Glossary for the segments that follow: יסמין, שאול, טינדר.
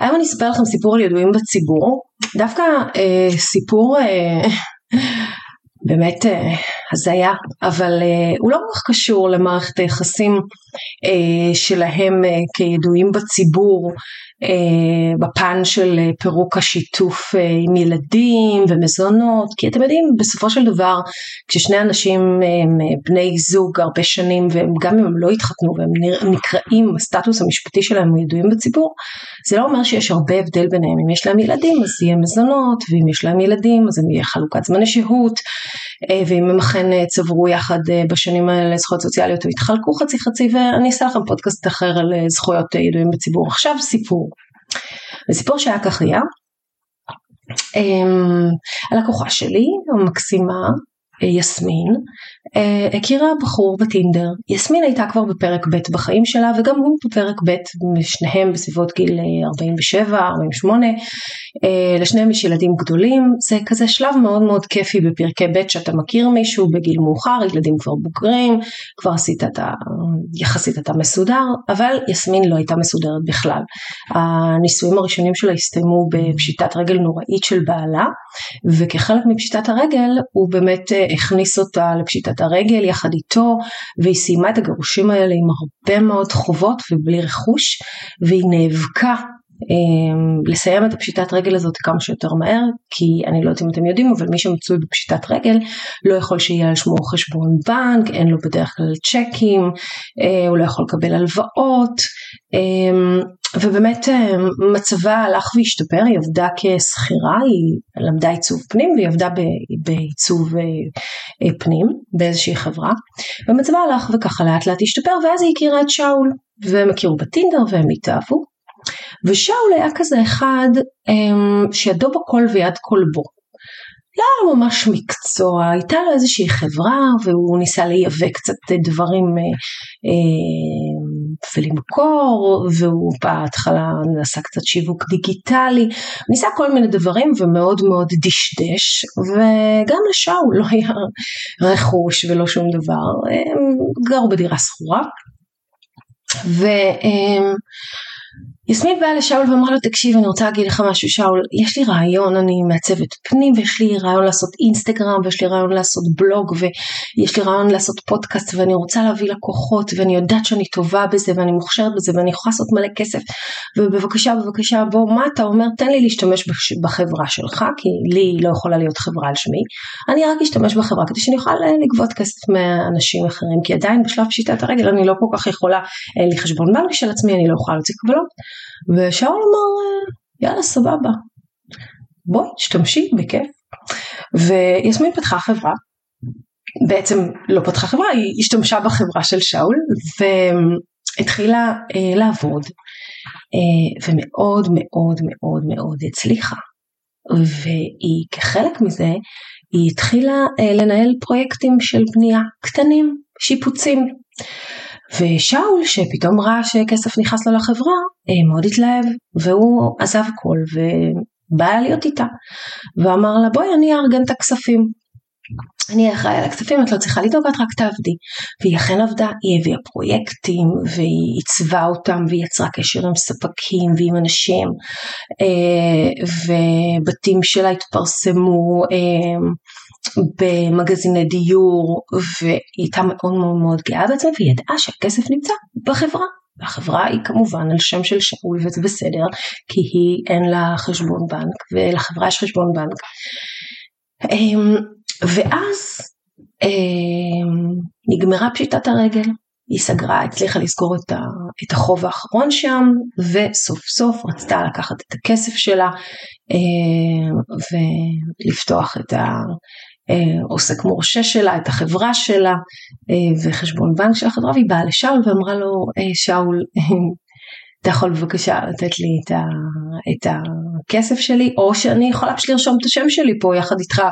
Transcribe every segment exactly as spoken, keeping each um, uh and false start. היום אני אספר לכם סיפור על ידועים בציבור, דווקא אה, סיפור אה, באמת אה, הזיה, אבל אה, הוא לא כך קשור למערכת היחסים אה, שלהם אה, כידועים בציבור, אה, בפן של אה, פירוק השיתוף אה, עם ילדים ומזונות, כי אתם יודעים בסופו של דבר כששני אנשים הם אה, בני זוג הרבה שנים וגם אם הם לא התחתנו והם נרא, נקראים הסטטוס המשפטי שלהם ידועים בציבור, זה לא אומר שיש הרבה הבדל ביניהם, אם יש להם ילדים אז יהיה מזונות ואם יש להם ילדים אז הם יהיה חלוקת זמני שהות אה, ואם הם אכן אה, צברו יחד אה, בשנים האלה זכויות סוציאליות והתחלקו חצי חצי ואני אעשה לכם פודקאסט אחר על אה, זכויות אה, ידועים בציבור. עכשיו סיפור וסיפור שהיה כך היה, הלקוחה שלי, המקסימה, יסמין, הכירה בחור בטינדר. יסמין הייתה כבר בפרק ב' בחיים שלה, וגם הוא בפרק ב', שניהם בסביבות גיל ארבעים ושבע, ארבעים ושמונה, לשניהם יש ילדים גדולים, זה כזה שלב מאוד מאוד כיפי בפרקי ב' שאתה מכיר מישהו בגיל מאוחר, ילדים כבר בוגרים, כבר עשית את ה... יחסית אתה מסודר, אבל יסמין לא הייתה מסודרת בכלל. הנישואים הראשונים שלה הסתיימו בפשיטת רגל נוראית של בעלה, וכחלק מפשיטת הרגל הוא באמת הכניס אותה לפשיטת הרגל יחד איתו, והיא סיימה את הגירושים האלה עם הרבה מאוד חובות ובלי רכוש, והיא נאבקה לסיים את הפשיטת רגל הזאת כמה שיותר מהר, כי אני לא יודעת אם אתם יודעים, אבל מי שמצוי בפשיטת רגל לא יכול שיהיה על שמו חשבון בנק, אין לו בדרך כלל צ'קים, הוא לא יכול לקבל הלוואות, ובאמת מצבה הלך והשתפר, היא עבדה כסחירה, היא למדה עיצוב פנים, והיא עבדה בעיצוב פנים באיזושהי חברה, ומצבה הלך וככה לאט לאט השתפר, ואז היא הכירה את שאול, והם הכירו בטינדר והם התאהבו, ושאול היה כזה אחד שידו בכל ויד כל בו. לא ממש מקצוע, הייתה לו איזושהי חברה, והוא ניסה לייבא קצת דברים ולמכור, והוא בהתחלה נסע קצת שיווק דיגיטלי, ניסה כל מיני דברים ומאוד מאוד דשדש, וגם לשאול לא היה רכוש ולא שום דבר, הם גרו בדירה סחורה, ו... יסמין באה לשאול ואמרה לו, תקשיב, אני רוצה להגיד לך משהו, שאול, יש לי רעיון, אני מעצבת פנים, ויש לי רעיון לעשות אינסטגרם, ויש לי רעיון לעשות בלוג, ויש לי רעיון לעשות פודקאסט, ואני רוצה להביא לקוחות, ואני יודעת שאני טובה בזה, ואני מוכשרת בזה, ואני יכולה לעשות מלא כסף, ובבקשה, בבקשה, בוא, מה אתה אומר? תן לי להשתמש בחברה שלך, כי לי לא יכולה להיות חברה על שמי, אני רק אשתמש בחברה, כדי שאני יכולה לגבות כסף מאנשים אחרים, כי עדיין בשלב פשיטת הרגל, אני לא כל כך יכולה, אין לי חשבון בנק של עצמי, אני לא יכולה להוציא קבלות. ושאול אמר, יאללה סבבה, בואי, שתמשי בכיף. ויסמין פתחה חברה, בעצם לא פתחה חברה, היא השתמשה בחברה של שאול, והתחילה אה, לעבוד, אה, ומאוד מאוד מאוד מאוד הצליחה. והיא כחלק מזה, היא התחילה אה, לנהל פרויקטים של בנייה קטנים, שיפוצים. ושאול שפתאום ראה שכסף נכנס לו לחברה, מאוד התלהב, והוא עזב הכל, ובא להיות איתה, ואמר לה, בואי אני אארגן את הכספים, אני אחראי על הכספים, את לא צריכה לדאוג, את רק תעבדי. והיא אכן עבדה, היא הביאה פרויקטים, והיא עיצבה אותם, והיא יצרה קשר עם ספקים, ועם אנשים, ובתים שלה התפרסמו, במגזיני דיור, והיא הייתה מאוד מאוד מאוד גאה בעצמה, והיא ידעה שהכסף נמצא בחברה, והחברה היא כמובן על שם של שאול, וזה בסדר, כי היא אין לה חשבון בנק, ולחברה יש חשבון בנק. ואז נגמרה פשיטת הרגל, היא סגרה, הצליחה לסגור את החוב האחרון שם, וסוף סוף רצתה לקחת את הכסף שלה, ולפתוח את ה... עוסק מורשה שלה, את החברה שלה, וחשבון בנק של החברה, והיא באה לשאול ואמרה לו, שאול, אתה יכול בבקשה לתת לי את, ה, את הכסף שלי, או שאני יכולה פשוט לרשום את השם שלי פה יחד איתך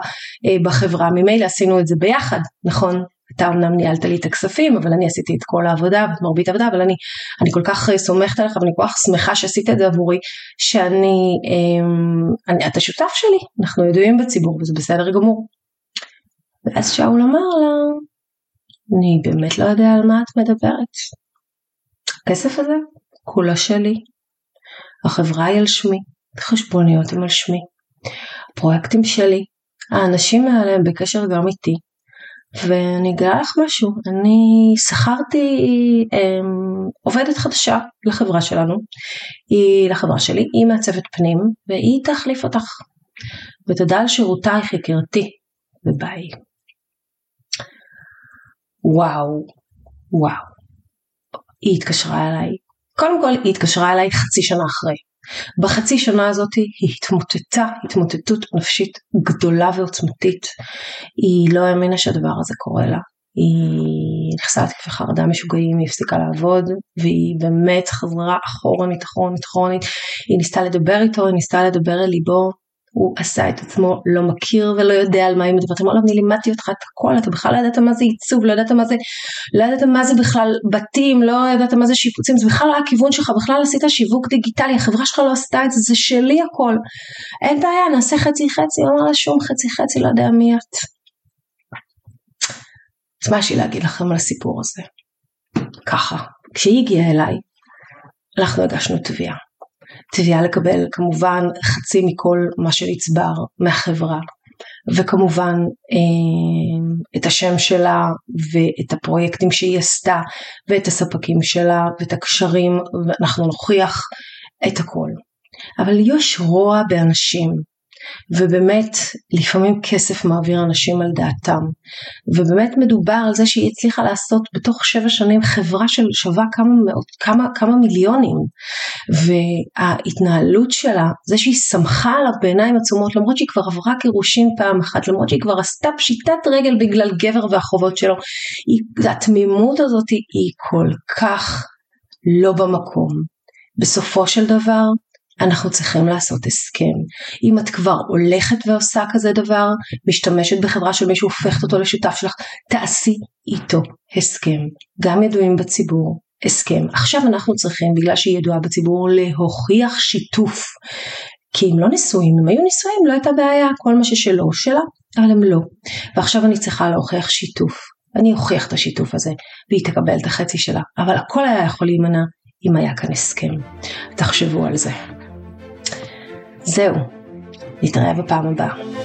בחברה. ממילא עשינו את זה ביחד, נכון? אתה אמנם ניהלת לי את הכספים, אבל אני עשיתי את כל העבודה, ואת מרבית העבודה, אבל אני, אני כל כך סומכת עליך, ואני כל כך שמחה שעשית את זה עבורי, שאני, אני, אתה שותף שלי, אנחנו ידועים בציבור, וזה בסדר גמור. ואז שאול אמר לה, אני באמת לא יודע על מה את מדברת. הכסף הזה, כולה שלי. החברה היא על שמי, החשבוניות הם על שמי. הפרויקטים שלי, האנשים האלה הם בקשר גם איתי, ואני אגלה לך משהו, אני שכרתי אמ, עובדת חדשה לחברה שלנו, היא לחברה שלי, היא מעצבת פנים, והיא תחליף אותך, ותדע על שירותייך יקירתי, וביי. וואו, וואו, היא התקשרה אליי, קודם כל היא התקשרה אליי חצי שנה אחרי, בחצי שנה הזאת היא התמוטטה, התמוטטות נפשית גדולה ועוצמתית, היא לא האמינה שהדבר הזה קורה לה, היא נכנסה לתקפי חרדה משוגעים, היא הפסיקה לעבוד, והיא באמת חזרה אחורנית, אחורנית, אחורנית, היא ניסתה לדבר איתו, היא ניסתה לדבר אל ליבו, הוא עשה את עצמו לא מכיר ולא יודע על מה היא מדברת, אמרה לו, אני לימדתי אותך את הכל, אתה בכלל לא ידעת מה זה עיצוב, לא ידעת מה זה, לא ידעת מה זה בכלל בתים, לא ידעת מה זה שיפוצים, זה בכלל היה הכיוון שלך, בכלל עשית שיווק דיגיטלי, החברה שלך לא עשתה את זה, זה שלי הכל, אין בעיה, נעשה חצי חצי, אמר לה שום חצי חצי, לא יודע מי את. אז מה שהיא להגיד לכם על הסיפור הזה? ככה, כשהיא הגיעה אליי, אנחנו הגשנו תביעה, תביעה לקבל כמובן חצי מכל מה שנצבר מהחברה, וכמובן את השם שלה ואת הפרויקטים שהיא עשתה ואת הספקים שלה ואת הקשרים, ואנחנו נוכיח את הכל. אבל יש רוע באנשים, ובאמת לפעמים כסף מעביר אנשים על דעתם, ובאמת מדובר על זה שהיא הצליחה לעשות בתוך שבע שנים חברה של שווה כמה מאות, כמה, כמה מיליונים, וההתנהלות שלה, זה שהיא שמחה עליו בעיניים עצומות, למרות שהיא כבר עברה גירושים פעם אחת, למרות שהיא כבר עשתה פשיטת רגל בגלל גבר והחובות שלו, היא, התמימות הזאת היא כל כך לא במקום. בסופו של דבר, אנחנו צריכים לעשות הסכם. אם את כבר הולכת ועושה כזה דבר, משתמשת בחברה של מישהו, הופכת אותו לשותף שלך, תעשי איתו הסכם. גם ידועים בציבור, הסכם. עכשיו אנחנו צריכים, בגלל שהיא ידועה בציבור, להוכיח שיתוף. כי אם לא נשואים, אם היו נשואים, לא הייתה בעיה, כל מה ששלו או שלה, אבל הם לא. ועכשיו אני צריכה להוכיח שיתוף. אני אוכיח את השיתוף הזה, והיא תקבל את החצי שלה. אבל הכל היה יכול להימנע, אם היה כאן הסכם. תחשבו על זה. זהו, נתראה בפעם הבאה.